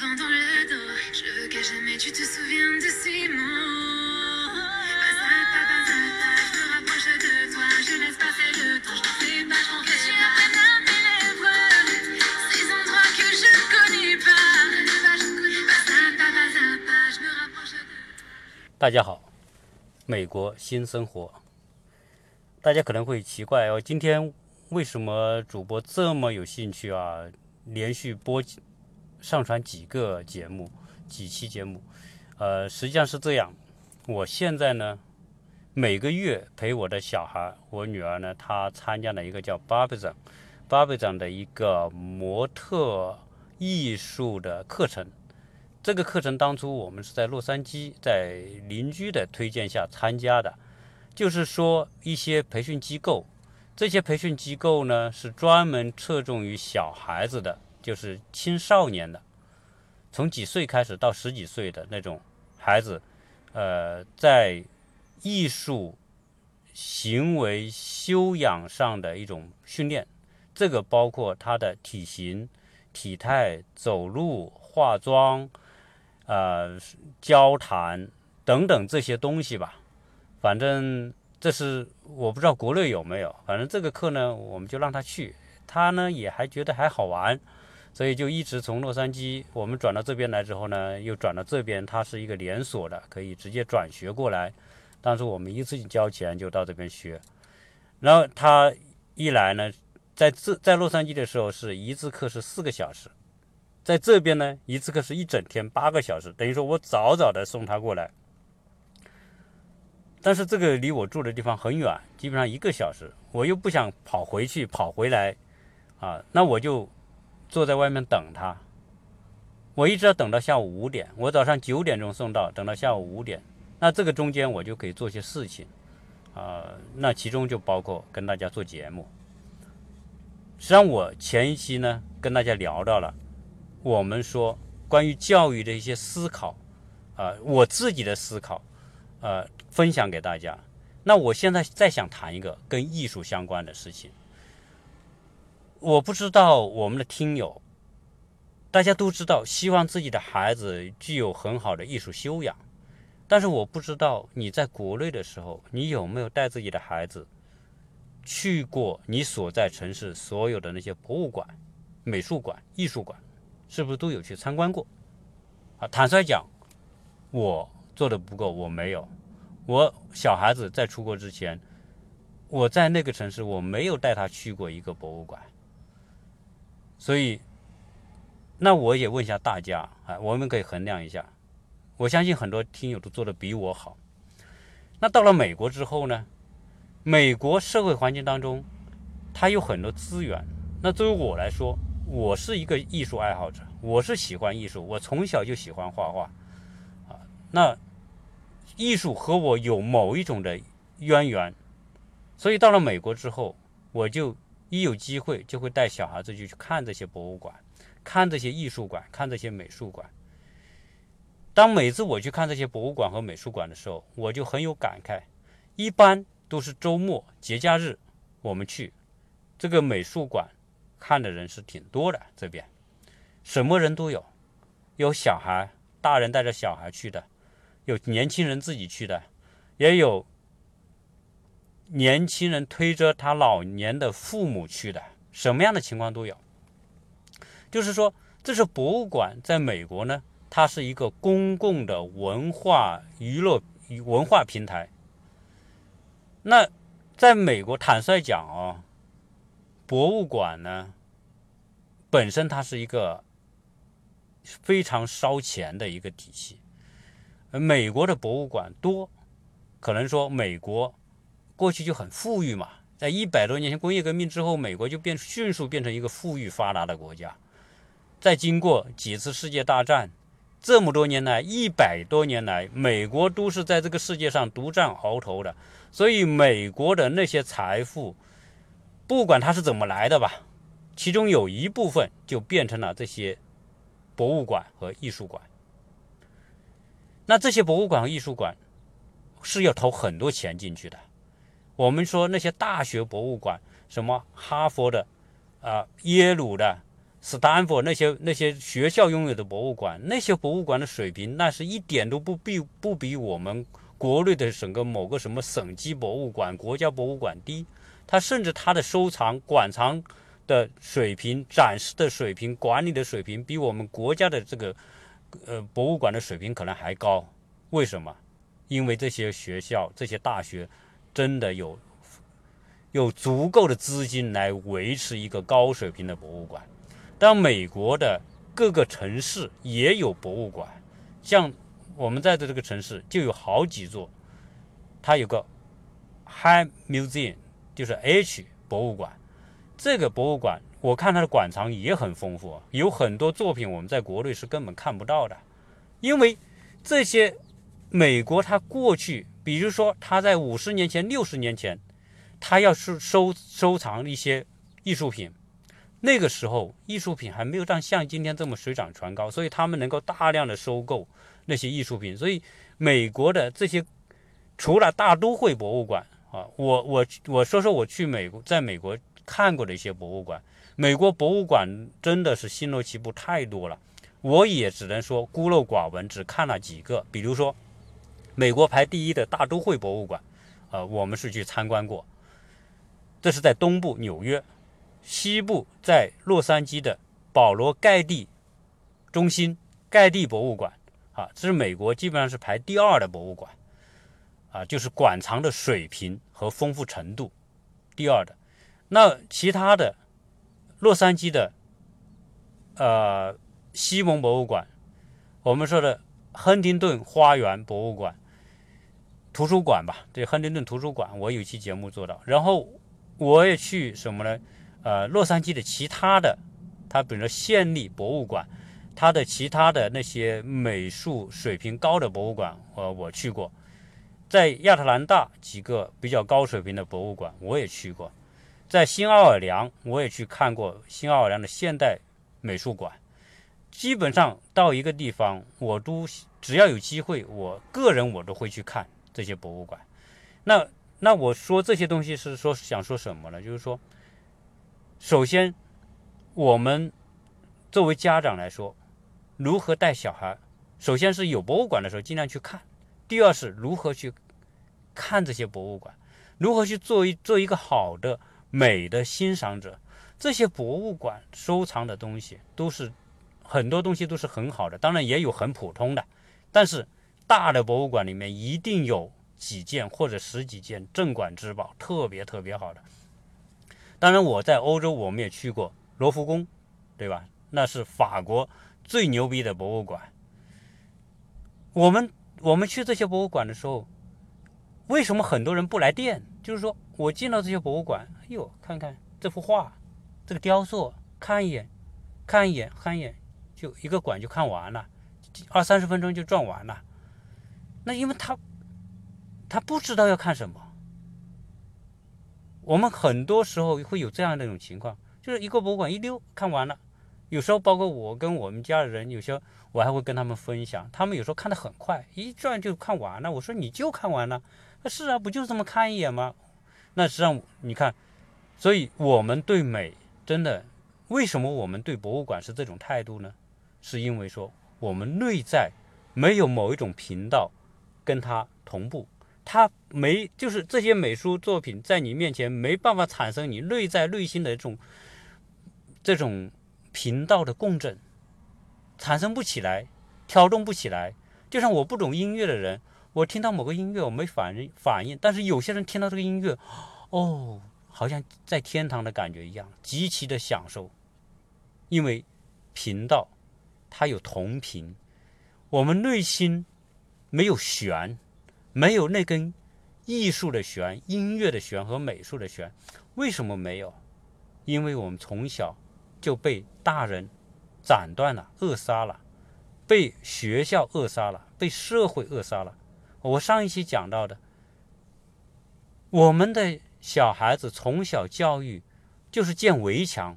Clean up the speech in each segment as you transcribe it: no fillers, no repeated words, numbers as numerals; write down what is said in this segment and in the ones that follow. vent dans le dos. Je veux qu'à jamais tu te souviennes de ces mots. Pas à pas, je me rapproche de toi. Je laisse passer le temps, je ne sais pas, j'en fais pas.大家好，美国新生活。大家可能会奇怪哦，今天为什么主播这么有兴趣啊？连续上传几个节目，几期节目。实际上是这样，我现在呢，每个月陪我的小孩，我女儿呢，她参加了一个叫 Barbizon 的一个模特艺术的课程。这个课程当初我们是在洛杉矶，在邻居的推荐下参加的，就是说一些培训机构，这些培训机构呢是专门侧重于小孩子的，就是青少年的，从几岁开始到十几岁的那种孩子，在艺术行为修养上的一种训练，这个包括他的体型、体态、走路、化妆、交谈等等这些东西吧。反正这是我不知道国内有没有，反正这个课呢我们就让他去，他呢也还觉得还好玩，所以就一直从洛杉矶我们转到这边来之后呢，又转到这边，它是一个连锁的，可以直接转学过来，当时我们一次性交钱就到这边学。然后他一来呢，在洛杉矶的时候是一次课是4个小时，在这边呢，一次课是一整天8个小时，等于说我早早的送他过来，但是这个离我住的地方很远，基本上1个小时，我又不想跑回去跑回来啊，那我就坐在外面等他，我一直要等到下午5点，我早上9点钟送到，等到下午5点，那这个中间我就可以做些事情啊，那其中就包括跟大家做节目。实际上我前一期呢跟大家聊到了，我们说关于教育的一些思考啊，我自己的思考分享给大家。那我现在再想谈一个跟艺术相关的事情。我不知道我们的听友，大家都知道希望自己的孩子具有很好的艺术修养，但是我不知道你在国内的时候，你有没有带自己的孩子去过你所在城市所有的那些博物馆、美术馆、艺术馆，是不是都有去参观过啊？坦率讲，我做的不够，我没有。我小孩子在出国之前，我在那个城市我没有带他去过一个博物馆。所以，那我也问一下大家啊，我们可以衡量一下。我相信很多听友都做的比我好。那到了美国之后呢？美国社会环境当中，它有很多资源。那对于我来说，我是一个艺术爱好者，我是喜欢艺术，我从小就喜欢画画啊。那艺术和我有某一种的渊源，所以到了美国之后，我就一有机会就会带小孩子去看这些博物馆，看这些艺术馆，看这些美术馆。当每次我去看这些博物馆和美术馆的时候，我就很有感慨，一般都是周末节假日我们去这个美术馆看的人是挺多的，这边什么人都有，有小孩，大人带着小孩去的，有年轻人自己去的，也有年轻人推着他老年的父母去的，什么样的情况都有。就是说，这是博物馆在美国呢，它是一个公共的文化娱乐文化平台。那在美国，坦率讲哦，博物馆呢，本身它是一个非常烧钱的一个体系。美国的博物馆多，可能说美国过去就很富裕嘛，在100多年前工业革命之后，美国就迅速变成一个富裕发达的国家。再经过几次世界大战，这么多年来，100多年来，美国都是在这个世界上独占鳌头的，所以美国的那些财富，不管它是怎么来的吧，其中有一部分就变成了这些博物馆和艺术馆。那这些博物馆和艺术馆是要投很多钱进去的。我们说那些大学博物馆，什么哈佛的、耶鲁的、斯坦福那些学校拥有的博物馆，那些博物馆的水平，那是一点都不比我们国内的整个某个什么省级博物馆、国家博物馆低。它甚至它的收藏、馆藏的水平、展示的水平、管理的水平，比我们国家的这个博物馆的水平可能还高。为什么？因为这些学校、这些大学真的有足够的资金来维持一个高水平的博物馆。但美国的各个城市也有博物馆，像我们在这个城市就有好几座，它有个 H Museum， 就是 H 博物馆。这个博物馆我看它的馆藏也很丰富，有很多作品我们在国内是根本看不到的，因为这些美国它过去，比如说它在50年前、60年前，它要是收藏一些艺术品。那个时候艺术品还没有像今天这么水涨船高，所以他们能够大量的收购那些艺术品。所以美国的这些除了大都会博物馆啊，我说说我去在美国看过的一些博物馆。美国博物馆真的是星罗棋布，太多了，我也只能说孤陋寡闻，只看了几个。比如说美国排第一的大都会博物馆啊，我们是去参观过，这是在东部纽约，西部在洛杉矶的保罗盖蒂中心盖蒂博物馆啊，这是美国基本上是排第二的博物馆啊，就是馆藏的水平和丰富程度第二的。那其他的洛杉矶的西蒙博物馆，我们说的亨廷顿花园博物馆图书馆吧，对，亨廷顿图书馆我有期节目做到。然后我也去什么呢？洛杉矶的其他的，它比如说县立博物馆，它的其他的那些美术水平高的博物馆，我去过。在亚特兰大几个比较高水平的博物馆我也去过，在新奥尔良我也去看过新奥尔良的现代美术馆。基本上到一个地方，我都只要有机会，我个人我都会去看这些博物馆。那我说这些东西是说想说什么呢？就是说，首先我们作为家长来说，如何带小孩，首先是有博物馆的时候尽量去看，第二是如何去看这些博物馆，如何去做一个好的美的欣赏者。这些博物馆收藏的东西都是很多东西都是很好的，当然也有很普通的，但是大的博物馆里面一定有几件或者十几件镇馆之宝，特别特别好的。当然我在欧洲我们也去过罗浮宫，对吧？那是法国最牛逼的博物馆。我们去这些博物馆的时候，为什么很多人不来电？就是说我进到这些博物馆，哎呦，看看这幅画，这个雕塑，看一眼看一眼看一眼，就一个馆就看完了，20-30分钟就转完了。那因为他不知道要看什么。我们很多时候会有这样的一种情况，就是一个博物馆一溜看完了。有时候包括我跟我们家人，有时候我还会跟他们分享，他们有时候看得很快，一转就看完了。我说你就看完了？是啊，不就这么看一眼吗？那实际上你看，所以我们对美真的，为什么我们对博物馆是这种态度呢？是因为说我们内在没有某一种频道跟它同步。就是这些美术作品在你面前没办法产生你内心的这种频道的共振，产生不起来，挑动不起来。就像我不懂音乐的人，我听到某个音乐我没反应，但是有些人听到这个音乐，哦，好像在天堂的感觉一样，极其的享受。因为频道它有同频，我们内心没有弦，没有那根艺术的弦、音乐的弦和美术的弦。为什么没有？因为我们从小就被大人斩断了、扼杀了，被学校扼杀了，被社会扼杀了。我上一期讲到的，我们的小孩子从小教育就是建围墙，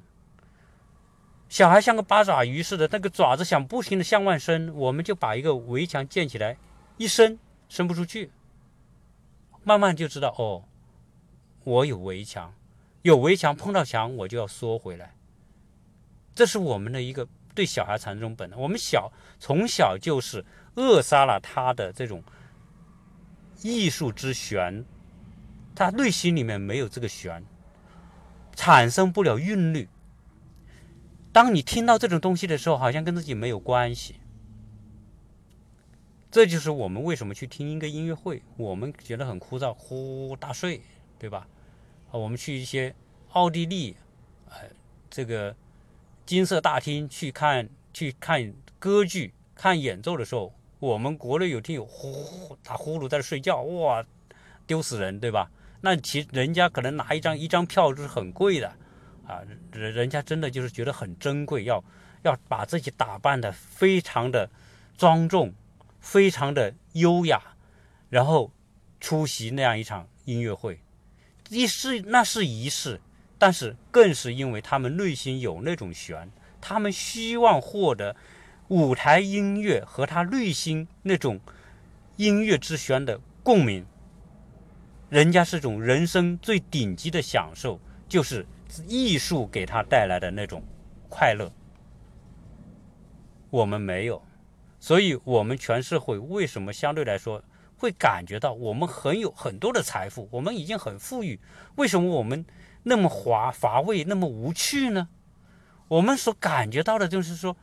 小孩像个八爪鱼似的，那个爪子想不停的向外伸，我们就把一个围墙建起来，一伸不出去，慢慢就知道，哦，我有围墙，有围墙碰到墙我就要缩回来。这是我们的一个对小孩产生这种本能。我们从小就是扼杀了他的这种艺术之弦，他内心里面没有这个弦，产生不了韵律。当你听到这种东西的时候，好像跟自己没有关系。这就是我们为什么去听一个音乐会，我们觉得很枯燥，呼大睡，对吧？我们去一些奥地利，这个金色大厅去看歌剧、看演奏的时候，我们国内有听友呼打呼噜在睡觉，哇，丢死人，对吧？那其实人家可能拿一张票就是很贵的啊，人家真的就是觉得很珍贵，要把自己打扮得非常的庄重，非常的优雅，然后出席那样一场音乐会，那是仪式，但是更是因为他们内心有那种弦，他们希望获得舞台音乐和他内心那种音乐之弦的共鸣。人家是种人生最顶级的享受，就是艺术给他带来的那种快乐，我们没有。所以我们全社会为什么相对来说会感觉到我们很多的财富，我们已经很富裕，为什么我们那么乏味那么无趣呢？我们所感觉到的就是说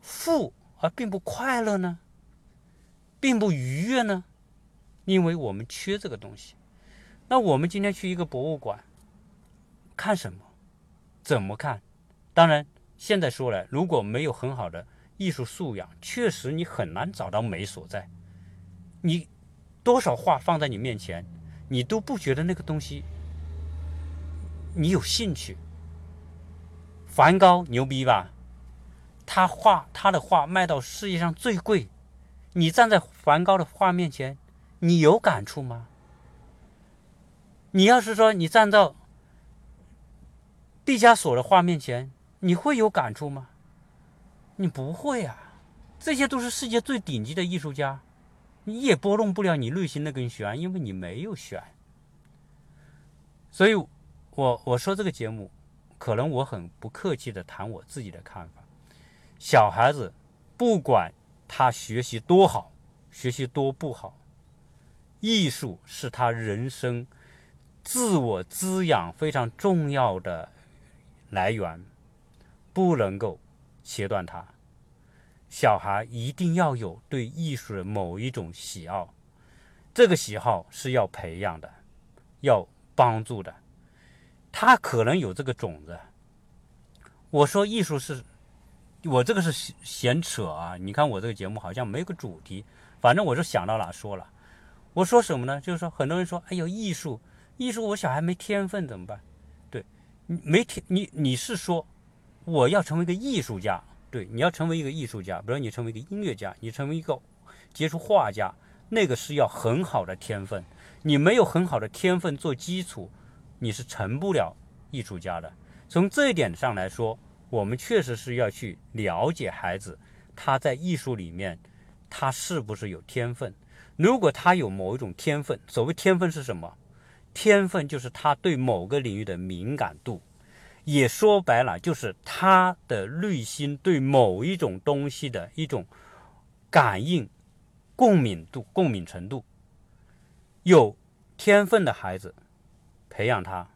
富而并不快乐呢，并不愉悦呢，因为我们缺这个东西。那我们今天去一个博物馆看什么，怎么看？当然现在说来，如果没有很好的艺术素养，确实你很难找到美所在。你多少画放在你面前，你都不觉得那个东西你有兴趣。梵高牛逼吧，他的画卖到世界上最贵，你站在梵高的画面前，你有感触吗？你要是说你站到毕加索的画面前，你会有感触吗？你不会啊，这些都是世界最顶级的艺术家，你也拨动不了你内心那根弦，因为你没有弦。所以我说这个节目，可能我很不客气的谈我自己的看法。小孩子不管他学习多好，学习多不好，艺术是他人生自我滋养非常重要的来源，不能够切断他。小孩一定要有对艺术的某一种喜好，这个喜好是要培养的，要帮助的。他可能有这个种子。我说艺术是，我这个是闲扯啊！你看我这个节目好像没有个主题，反正我就想到哪说了。我说什么呢？就是说很多人说，哎呦，艺术，我小孩没天分怎么办？对，你是说？我要成为一个艺术家，对，你要成为一个艺术家，比如你成为一个音乐家，你成为一个杰出画家，那个是要很好的天分。你没有很好的天分做基础，你是成不了艺术家的。从这一点上来说，我们确实是要去了解孩子，他在艺术里面，他是不是有天分？如果他有某一种天分，所谓天分是什么？天分就是他对某个领域的敏感度。也说白了，就是他的内心对某一种东西的一种感应、共鸣程度。有天分的孩子，培养他，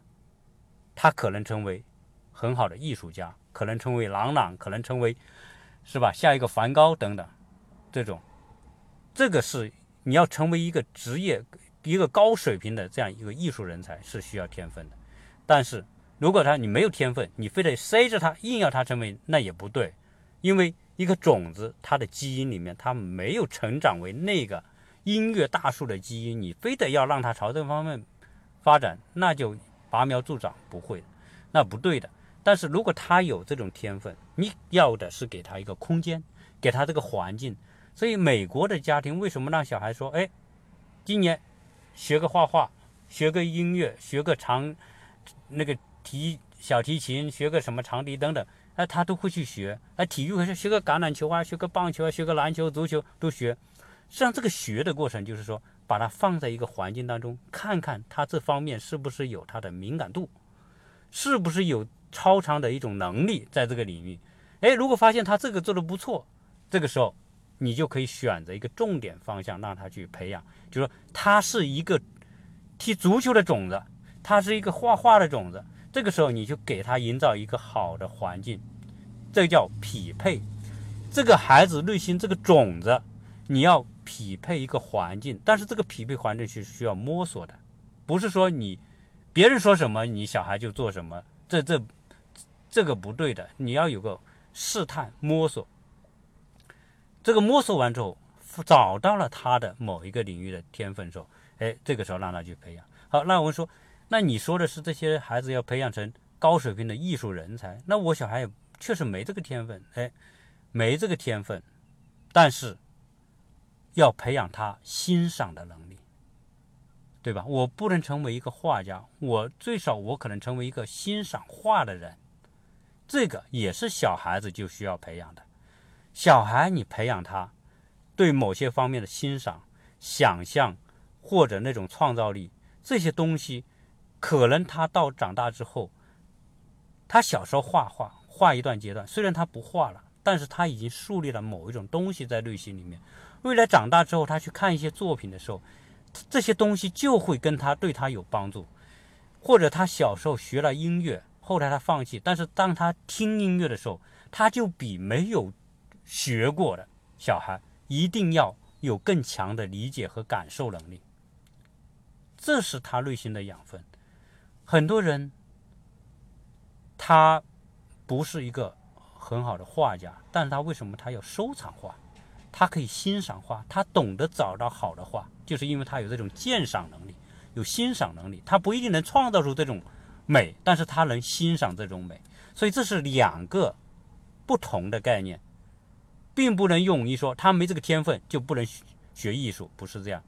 他可能成为很好的艺术家，可能成为郎朗，可能成为，是吧？下一个梵高等等，这种，这个是你要成为一个职业、一个高水平的这样一个艺术人才是需要天分的，但是。如果你没有天分，你非得塞着他，硬要他成为，那也不对，因为一个种子，它的基因里面，它没有成长为那个音乐大树的基因，你非得要让它朝这方面发展，那就拔苗助长，不会，那不对的。但是如果他有这种天分，你要的是给他一个空间，给他这个环境。所以美国的家庭为什么让小孩说，哎，今年学个画画，学个音乐，学个小提琴，学个什么长笛等等，他都会去学。体育学个橄榄球啊，学个棒球啊，学个篮球、足球都学。实际上，这个学的过程就是说，把它放在一个环境当中，看看他这方面是不是有他的敏感度，是不是有超常的一种能力在这个领域。哎，如果发现他这个做得不错，这个时候你就可以选择一个重点方向让他去培养，就是说他是一个踢足球的种子，他是一个画画的种子，这个时候你就给他营造一个好的环境，这叫匹配。这个孩子内心这个种子你要匹配一个环境，但是这个匹配环境是需要摸索的，不是说你别人说什么你小孩就做什么，这个不对的，你要有个试探摸索。这个摸索完之后找到了他的某一个领域的天分之后，哎，这个时候让他去培养。好，那我们说，那你说的是这些孩子要培养成高水平的艺术人才，那我小孩也确实没这个天分，哎，没这个天分，但是要培养他欣赏的能力，对吧？我不能成为一个画家，我最少我可能成为一个欣赏画的人，这个也是小孩子就需要培养的。小孩你培养他对某些方面的欣赏、想象或者那种创造力，这些东西可能他到长大之后，他小时候画一段阶段，虽然他不画了，但是他已经树立了某一种东西在内心里面，未来长大之后他去看一些作品的时候，这些东西就会跟他对他有帮助。或者他小时候学了音乐，后来他放弃，但是当他听音乐的时候，他就比没有学过的小孩一定要有更强的理解和感受能力，这是他内心的养分。很多人他不是一个很好的画家，但是他为什么他要收藏画，他可以欣赏画，他懂得找到好的画，就是因为他有这种鉴赏能力，有欣赏能力。他不一定能创造出这种美，但是他能欣赏这种美。所以这是两个不同的概念，并不能用于说他没这个天分就不能学艺术，不是这样。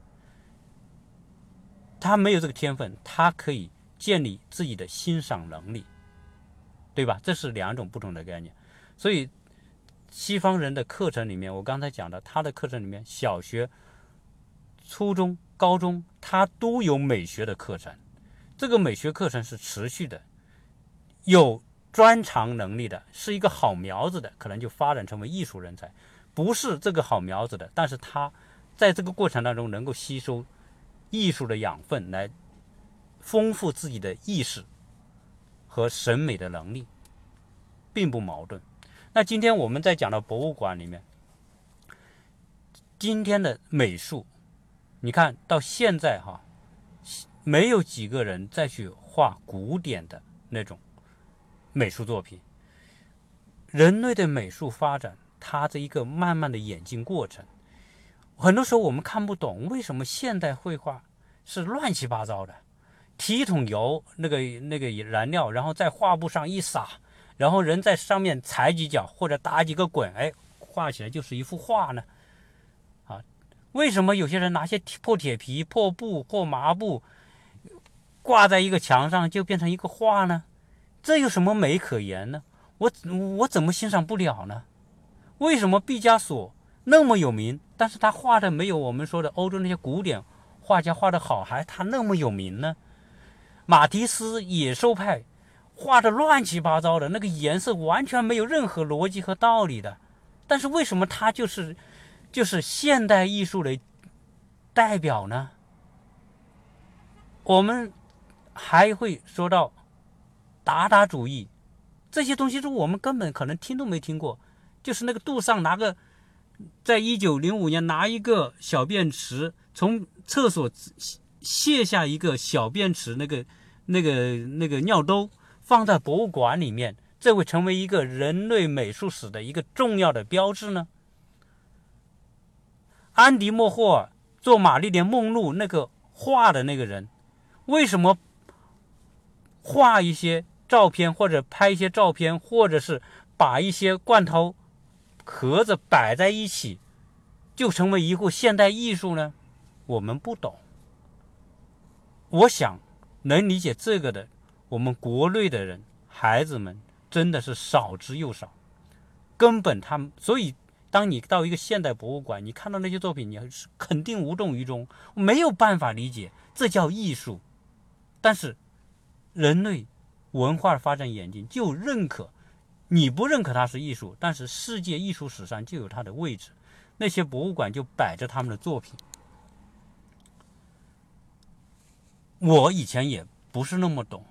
他没有这个天分，他可以建立自己的欣赏能力，对吧？这是两种不同的概念。所以西方人的课程里面，我刚才讲的，他的课程里面小学、初中、高中他都有美学的课程，这个美学课程是持续的，有专长能力的，是一个好苗子的，可能就发展成为艺术人才，不是这个好苗子的，但是他在这个过程当中能够吸收艺术的养分，来丰富自己的意识和审美的能力，并不矛盾。那今天我们在讲到博物馆里面，今天的美术你看到现在哈，没有几个人再去画古典的那种美术作品。人类的美术发展，它这一个慢慢的演进过程，很多时候我们看不懂为什么现代绘画是乱七八糟的，提一桶油那个燃料，然后在画布上一撒，然后人在上面踩几脚或者打几个滚，哎，画起来就是一幅画呢。啊，为什么有些人拿些破铁皮、破布、破麻布挂在一个墙上就变成一个画呢？这有什么美可言呢？我怎么欣赏不了呢？为什么毕加索那么有名，但是他画的没有我们说的欧洲那些古典画家画的好，还他那么有名呢？马蒂斯野兽派画的乱七八糟的，那个颜色完全没有任何逻辑和道理的，但是为什么他就是现代艺术的代表呢？我们还会说到达达主义，这些东西是我们根本可能听都没听过，就是那个杜尚拿个，在1905年拿一个小便池，从厕所卸下一个小便池，那个尿兜放在博物馆里面，这会成为一个人类美术史的一个重要的标志呢。安迪莫霍尔做玛丽莲梦露那个画的那个人，为什么画一些照片或者拍一些照片，或者是把一些罐头盒子摆在一起就成为一个现代艺术呢？我们不懂。我想能理解这个的我们国内的人，孩子们真的是少之又少，根本他们，所以当你到一个现代博物馆，你看到那些作品，你是肯定无动于衷，没有办法理解，这叫艺术。但是人类文化发展演进就认可，你不认可它是艺术，但是世界艺术史上就有它的位置，那些博物馆就摆着他们的作品。我以前也不是那么懂，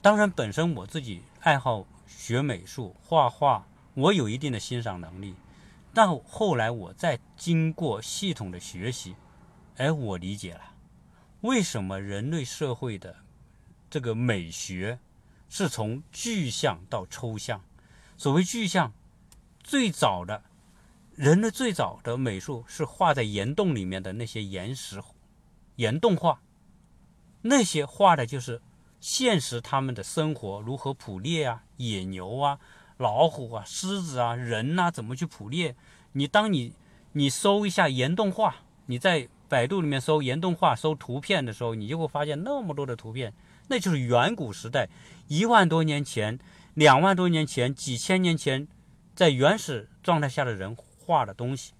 当然本身我自己爱好学美术画画，我有一定的欣赏能力，但后来我再经过系统的学习，我理解了为什么人类社会的这个美学是从具象到抽象。所谓具象，人类最早的美术是画在岩洞里面的那些岩石岩洞画，那些画的就是现实他们的生活如何捕猎啊，野牛啊，老虎啊，狮子啊，人啊，怎么去捕猎。当你搜一下岩洞画，你在百度里面搜岩洞画搜图片的时候，你就会发现那么多的图片，那就是远古时代1万多年前、2万多年前、几千年前在原始状态下的人画的东西。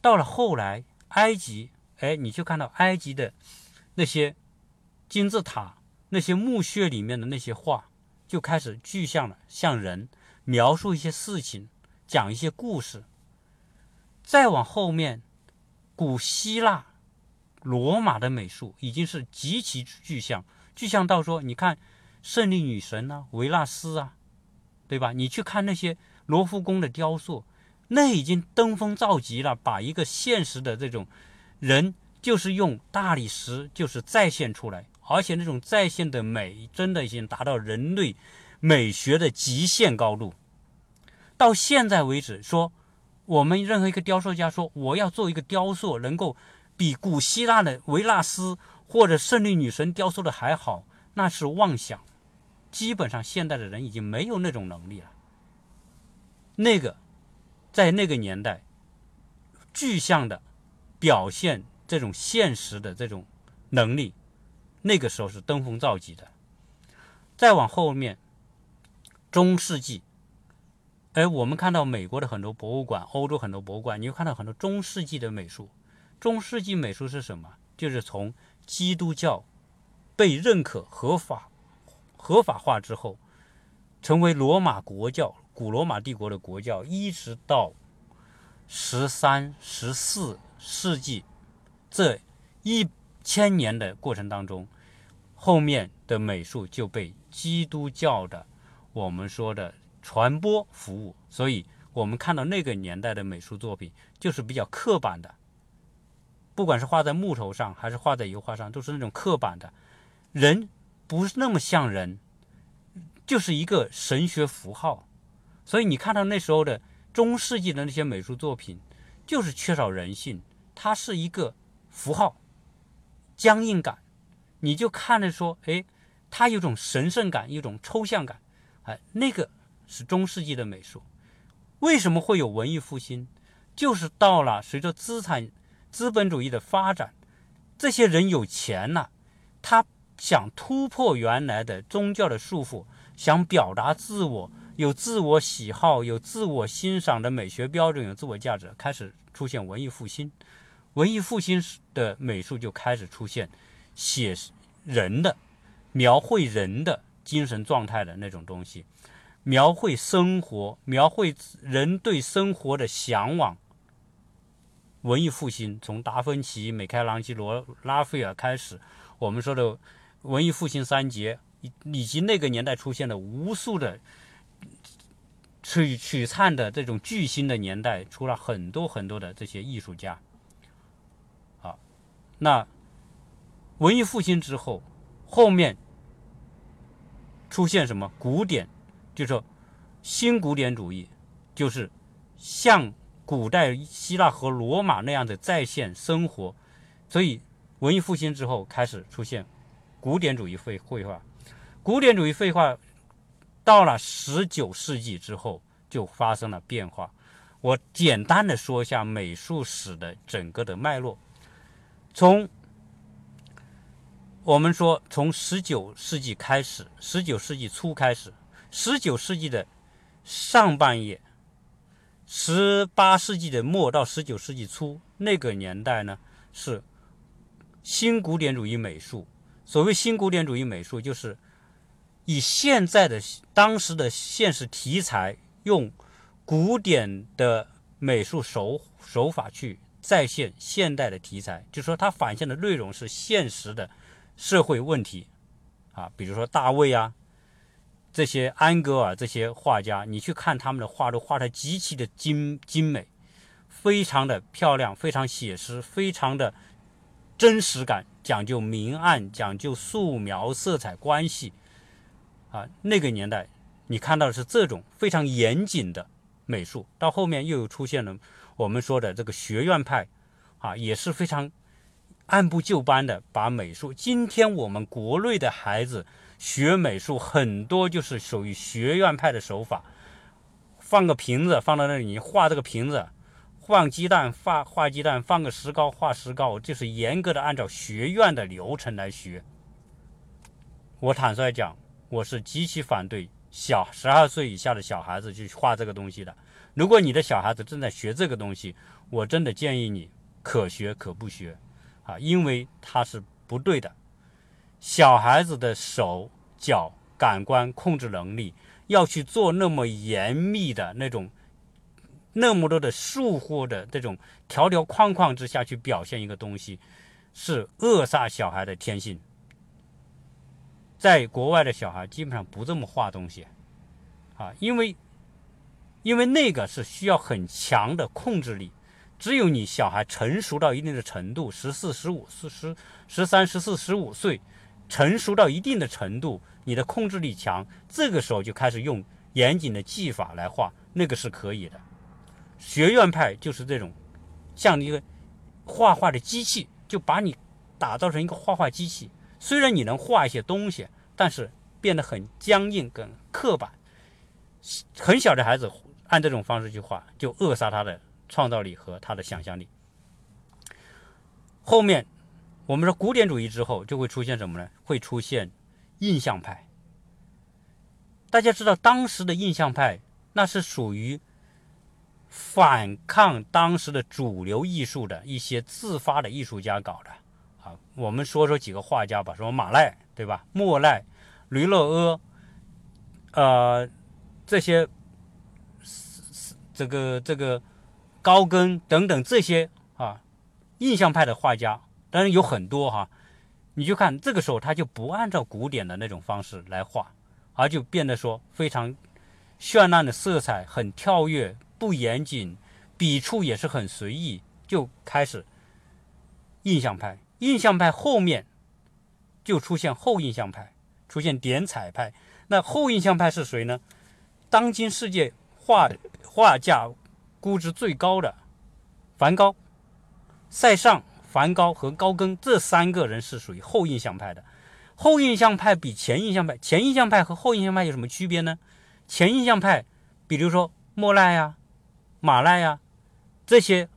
到了后来埃及，你就看到埃及的那些金字塔，那些墓穴里面的那些画就开始具象了，像人描述一些事情，讲一些故事。再往后面，古希腊罗马的美术已经是极其具象，具象到说你看胜利女神啊，维纳斯啊，对吧，你去看那些罗浮宫的雕塑，那已经登峰造极了，把一个现实的这种人就是用大理石就是再现出来，而且那种再现的美真的已经达到人类美学的极限高度。到现在为止，说我们任何一个雕塑家说我要做一个雕塑能够比古希腊的维纳斯或者胜利女神雕塑的还好，那是妄想，基本上现代的人已经没有那种能力了。在那个年代，具象的表现这种现实的这种能力，那个时候是登峰造极的。再往后面，中世纪，我们看到美国的很多博物馆，欧洲很多博物馆，你会看到很多中世纪的美术。中世纪美术是什么？就是从基督教被认可合法化之后，成为罗马国教，古罗马帝国的国教，一直到13、14世纪这1000年的过程当中，后面的美术就被基督教的我们说的传播服务，所以我们看到那个年代的美术作品就是比较刻板的，不管是画在木头上还是画在油画上，都是那种刻板的，人不是那么像人，就是一个神学符号。所以你看到那时候的中世纪的那些美术作品就是缺少人性，它是一个符号，僵硬感，你就看着说它有种神圣感，有种抽象感，那个是中世纪的美术。为什么会有文艺复兴？就是到了随着资本主义的发展，这些人有钱了，他想突破原来的宗教的束缚，想表达自我，有自我喜好，有自我欣赏的美学标准，有自我价值，开始出现文艺复兴。文艺复兴的美术就开始出现写人的，描绘人的精神状态的那种东西，描绘生活，描绘人对生活的向往。文艺复兴从达芬奇、米开朗基罗、拉斐尔开始，我们说的文艺复兴三杰，以及那个年代出现的无数的璀璨的这种巨星的年代，出了很多很多的这些艺术家。那文艺复兴之后，后面出现什么？古典，就是说新古典主义，就是像古代希腊和罗马那样的再现生活。所以文艺复兴之后开始出现古典主义绘画。古典主义绘画到了19世纪之后就发生了变化。我简单的说一下美术史的整个的脉络。从19世纪开始，19世纪初开始，19世纪的上半叶，18世纪的末到19世纪初，那个年代呢是新古典主义美术。所谓新古典主义美术，就是以现在的当时的现实题材，用古典的美术手法去再现现代的题材，就是说它反映的内容是现实的社会问题啊，比如说大卫啊，这些安格尔这些画家，你去看他们的画都画得极其的精美，非常的漂亮，非常写实，非常的真实感，讲究明暗，讲究素描、色彩关系啊。那个年代你看到的是这种非常严谨的美术，到后面又有出现了我们说的这个学院派啊，也是非常按部就班的把美术，今天我们国内的孩子学美术很多就是属于学院派的手法，放个瓶子放到那里，你画这个瓶子，放鸡蛋画鸡蛋，放个石膏画石膏，就是严格的按照学院的流程来学。我坦率讲，我是极其反对12岁以下的小孩子去画这个东西的。如果你的小孩子正在学这个东西，我真的建议你可学可不学啊，因为它是不对的。小孩子的手脚感官控制能力要去做那么严密的那种，那么多的束缚的这种条条框框之下去表现一个东西，是扼杀小孩的天性。在国外的小孩基本上不这么画东西啊，因为那个是需要很强的控制力，只有你小孩成熟到一定的程度，13、14、15岁成熟到一定的程度，你的控制力强，这个时候就开始用严谨的技法来画，那个是可以的。学院派就是这种，像一个画的机器，就把你打造成一个画机器。虽然你能画一些东西，但是变得很僵硬、跟刻板。很小的孩子按这种方式去画，就扼杀他的创造力和他的想象力。后面我们说古典主义之后就会出现什么呢？会出现印象派。大家知道当时的印象派，那是属于反抗当时的主流艺术的一些自发的艺术家搞的啊，我们说几个画家吧，什么马奈对吧，莫奈、吕勒阿，这些这个高更等等这些啊，印象派的画家，当然有很多哈，你就看这个时候他就不按照古典的那种方式来画，而就变得说非常绚烂的色彩，很跳跃。不严谨，笔触也是很随意，就开始印象派。印象派后面就出现后印象派，出现点彩派。那后印象派是谁呢？当今世界画家估值最高的梵高、塞尚、梵高和高更，这三个人是属于后印象派的。后印象派比前印象派，前印象派和后印象派有什么区别呢？前印象派，比如说莫奈啊、马奈啊，这些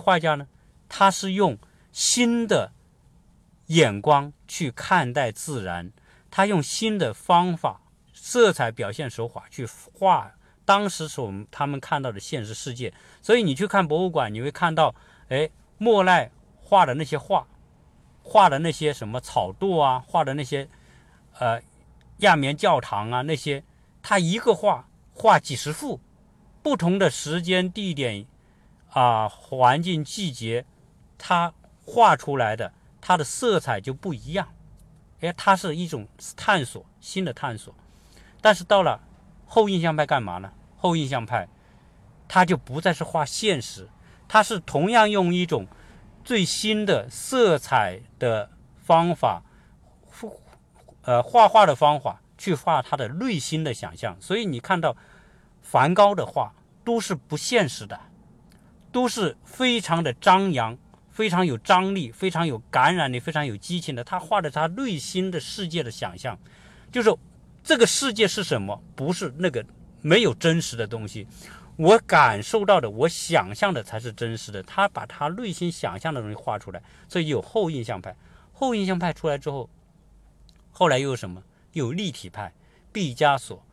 画家呢，他是用新的眼光去看待自然，他用新的方法、色彩表现手法去画当时所他们看到的现实世界。所以你去看博物馆，你会看到，哎，莫奈画的那些画，画的那些什么草垛啊，画的那些亚眠教堂啊那些，他一个画几十幅。不同的时间、地点啊、环境、季节，它画出来的它的色彩就不一样。哎，它是一种探索，新的探索。但是到了后印象派干嘛呢？后印象派它就不再是画现实，它是同样用一种最新的色彩的方法，画的方法去画它的内心的想象。所以你看到梵高的画都是不现实的，都是非常的张扬，非常有张力，非常有感染力，非常有激情的。他画的他内心的世界的想象，就是这个世界是什么，不是那个，没有真实的东西，我感受到的，我想象的才是真实的。他把他内心想象的东西画出来，所以有后印象派。后印象派出来之后，后来又有什么？有立体派，毕加索。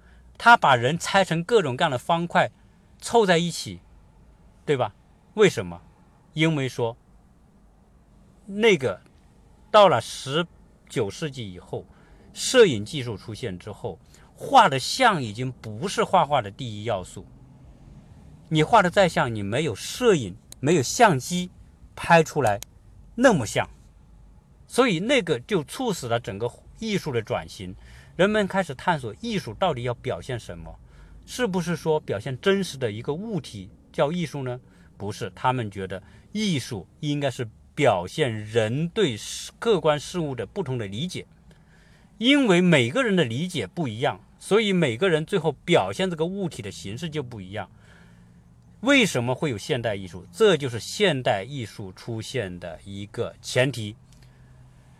他把人拆成各种各样的方块凑在一起，对吧？为什么？因为说那个到了19世纪以后，摄影技术出现之后，画的像已经不是画画的第一要素。你画的再像，你没有摄影，没有相机拍出来那么像，所以那个就促使了整个艺术的转型。人们开始探索艺术到底要表现什么，是不是说表现真实的一个物体叫艺术呢？不是，他们觉得艺术应该是表现人对客观事物的不同的理解，因为每个人的理解不一样，所以每个人最后表现这个物体的形式就不一样。为什么会有现代艺术？这就是现代艺术出现的一个前提。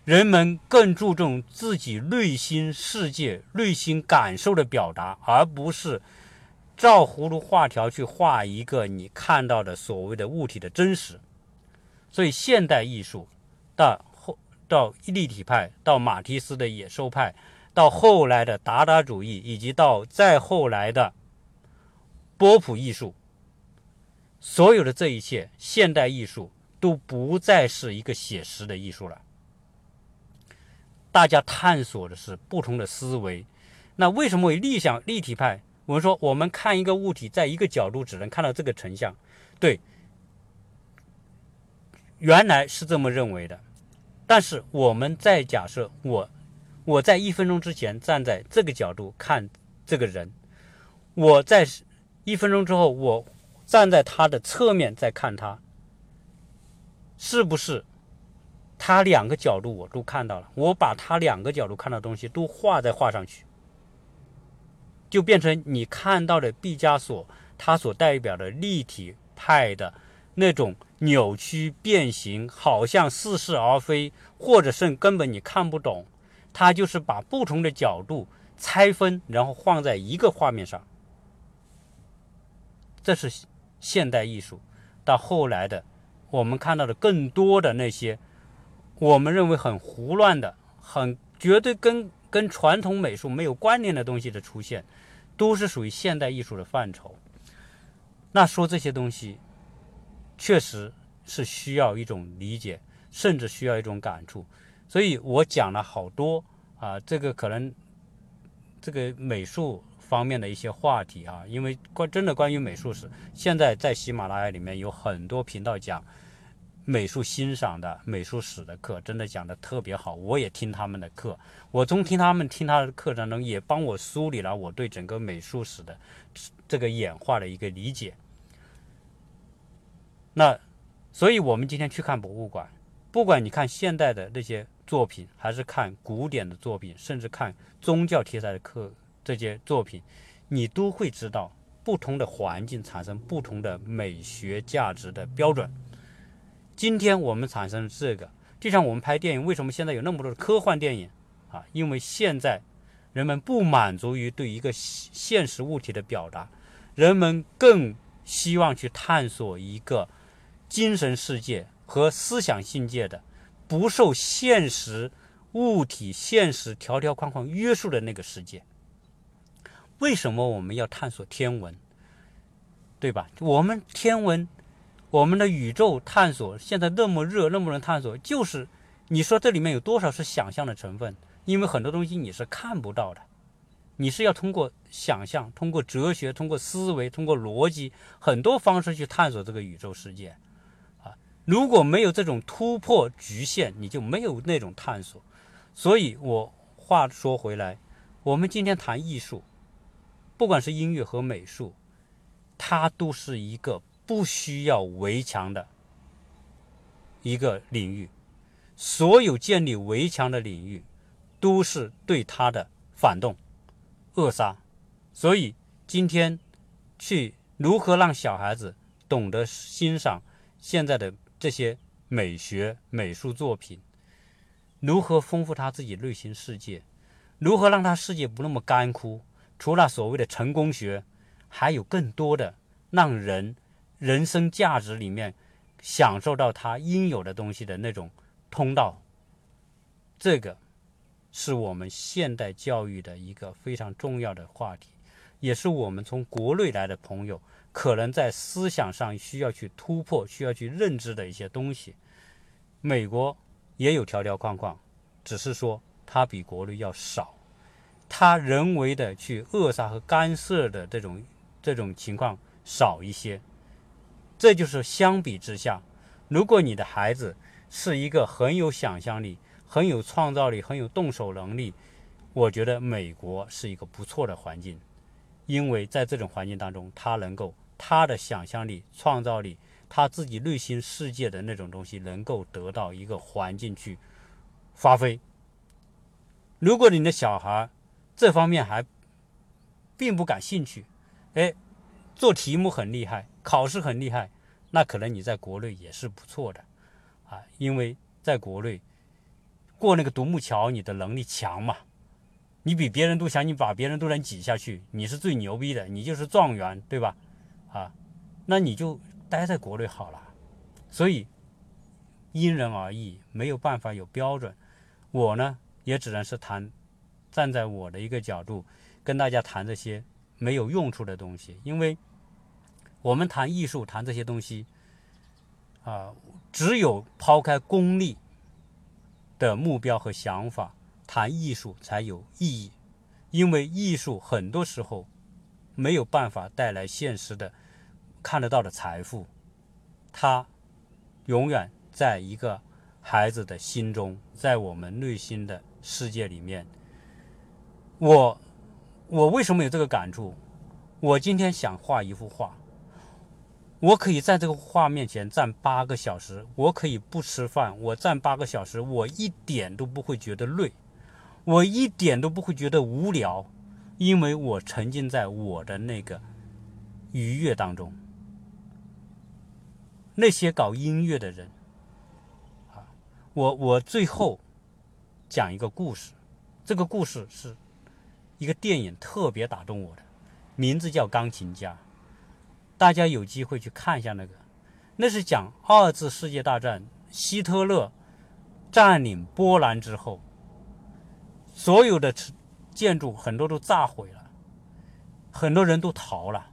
人们更注重自己内心世界、内心感受的表达，而不是照葫芦画条去画一个你看到的所谓的物体的真实。所以现代艺术到立体派，到马蒂斯的野兽派，到后来的达达主义，以及到再后来的波普艺术，所有的这一切，现代艺术都不再是一个写实的艺术了。大家探索的是不同的思维。那为什么立体派？我们说，我们看一个物体，在一个角度只能看到这个成像，对，原来是这么认为的。但是我们再假设我在1分钟之前站在这个角度看这个人，我在1分钟之后，我站在他的侧面再看他，是不是他两个角度我都看到了？我把他两个角度看到的东西都画在画上去，就变成你看到的毕加索他所代表的立体派的那种扭曲变形，好像似是而非，或者是根本你看不懂。他就是把不同的角度拆分，然后放在一个画面上。这是现代艺术。到后来的我们看到的更多的那些我们认为很胡乱的，很绝对跟传统美术没有关联的东西的出现，都是属于现代艺术的范畴。那说这些东西确实是需要一种理解，甚至需要一种感触。所以我讲了好多啊，这个可能这个美术方面的一些话题啊，因为真的关于美术史，现在在喜马拉雅里面有很多频道讲美术欣赏的、美术史的课，真的讲的特别好。我也听他们的课，我从听他的课当中，也帮我梳理了我对整个美术史的这个演化的一个理解。那所以我们今天去看博物馆，不管你看现代的那些作品，还是看古典的作品，甚至看宗教题材的课，这些作品你都会知道不同的环境产生不同的美学价值的标准。今天我们产生这个，就像我们拍电影，为什么现在有那么多的科幻电影啊？因为现在人们不满足于对一个现实物体的表达，人们更希望去探索一个精神世界和思想境界的，不受现实物体、现实条条框框约束的那个世界。为什么我们要探索天文，对吧？我们天文，我们的宇宙探索，现在那么热，那么能探索，就是你说这里面有多少是想象的成分？因为很多东西你是看不到的，你是要通过想象、通过哲学、通过思维、通过逻辑很多方式去探索这个宇宙世界啊！如果没有这种突破局限，你就没有那种探索。所以我话说回来，我们今天谈艺术，不管是音乐和美术，它都是一个不需要围墙的一个领域。所有建立围墙的领域都是对它的反动、扼杀。所以今天去如何让小孩子懂得欣赏现在的这些美学、美术作品，如何丰富他自己内心世界，如何让他世界不那么干枯，除了所谓的成功学，还有更多的让人生价值里面享受到它应有的东西的那种通道。这个是我们现代教育的一个非常重要的话题，也是我们从国内来的朋友可能在思想上需要去突破、需要去认知的一些东西。美国也有条条框框，只是说它比国内要少。它人为的去扼杀和干涉的这种情况少一些。这就是相比之下，如果你的孩子是一个很有想象力、很有创造力、很有动手能力，我觉得美国是一个不错的环境，因为在这种环境当中，他能够他的想象力、创造力，他自己内心世界的那种东西能够得到一个环境去发挥。如果你的小孩这方面还并不感兴趣，做题目很厉害，考试很厉害，那可能你在国内也是不错的啊，因为在国内过那个独木桥，你的能力强嘛，你比别人都强，你把别人都能挤下去，你是最牛逼的，你就是状元，对吧？啊，那你就待在国内好了。所以因人而异，没有办法有标准。我呢，也只能是站在我的一个角度跟大家谈这些没有用处的东西，因为我们谈艺术，谈这些东西啊，只有抛开功利的目标和想法，谈艺术才有意义。因为艺术很多时候没有办法带来现实的看得到的财富，它永远在一个孩子的心中，在我们内心的世界里面。我为什么有这个感触？我今天想画一幅画，我可以在这个画面前站8个小时，我可以不吃饭，我站8个小时，我一点都不会觉得累，我一点都不会觉得无聊，因为我沉浸在我的那个愉悦当中。那些搞音乐的人啊，我最后讲一个故事，这个故事是一个电影，特别打动我的，名字叫《钢琴家》。大家有机会去看一下那个，那是讲二次世界大战，希特勒占领波兰之后，所有的建筑很多都炸毁了，很多人都逃了。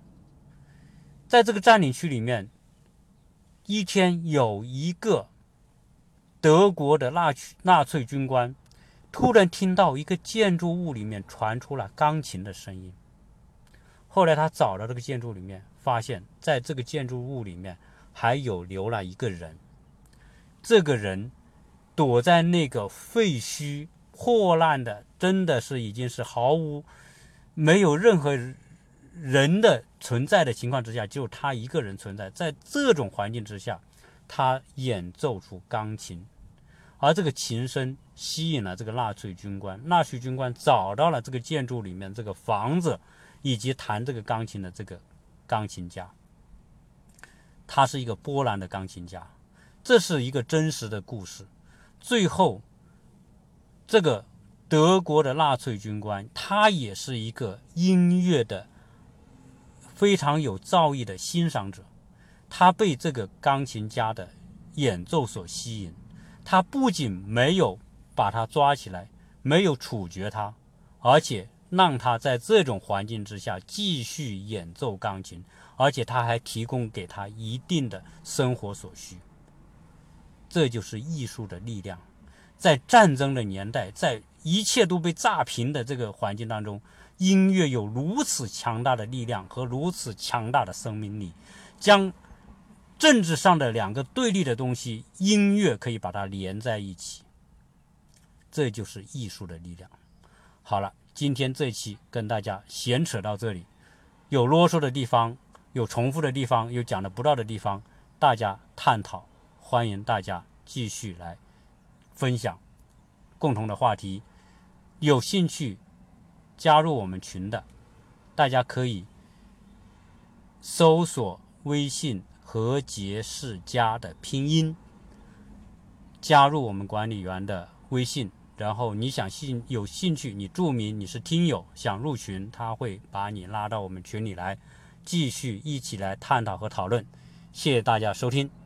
在这个占领区里面，一天有一个德国的纳粹军官突然听到一个建筑物里面传出了钢琴的声音。后来他找到这个建筑里面，发现在这个建筑物里面还有留了一个人，这个人躲在那个废墟破烂的，真的是已经是没有任何人的存在的情况之下，只有他一个人存在。在这种环境之下，他演奏出钢琴，而这个琴声吸引了这个纳粹军官，纳粹军官找到了这个建筑里面这个房子以及弹这个钢琴的这个钢琴家，他是一个波兰的钢琴家。这是一个真实的故事。最后这个德国的纳粹军官，他也是一个音乐的非常有造诣的欣赏者，他被这个钢琴家的演奏所吸引，他不仅没有把他抓起来，没有处决他，而且让他在这种环境之下继续演奏钢琴，而且他还提供给他一定的生活所需。这就是艺术的力量。在战争的年代，在一切都被炸平的这个环境当中，音乐有如此强大的力量和如此强大的生命力，将政治上的两个对立的东西，音乐可以把它连在一起。这就是艺术的力量。好了，今天这期跟大家闲扯到这里，有啰嗦的地方，有重复的地方，有讲的不到的地方，大家探讨，欢迎大家继续来分享共同的话题。有兴趣加入我们群的，大家可以搜索微信和谐世家的拼音，加入我们管理员的微信。然后你有兴趣，你注明你是听友，想入群，他会把你拉到我们群里来，继续一起来探讨和讨论。谢谢大家收听，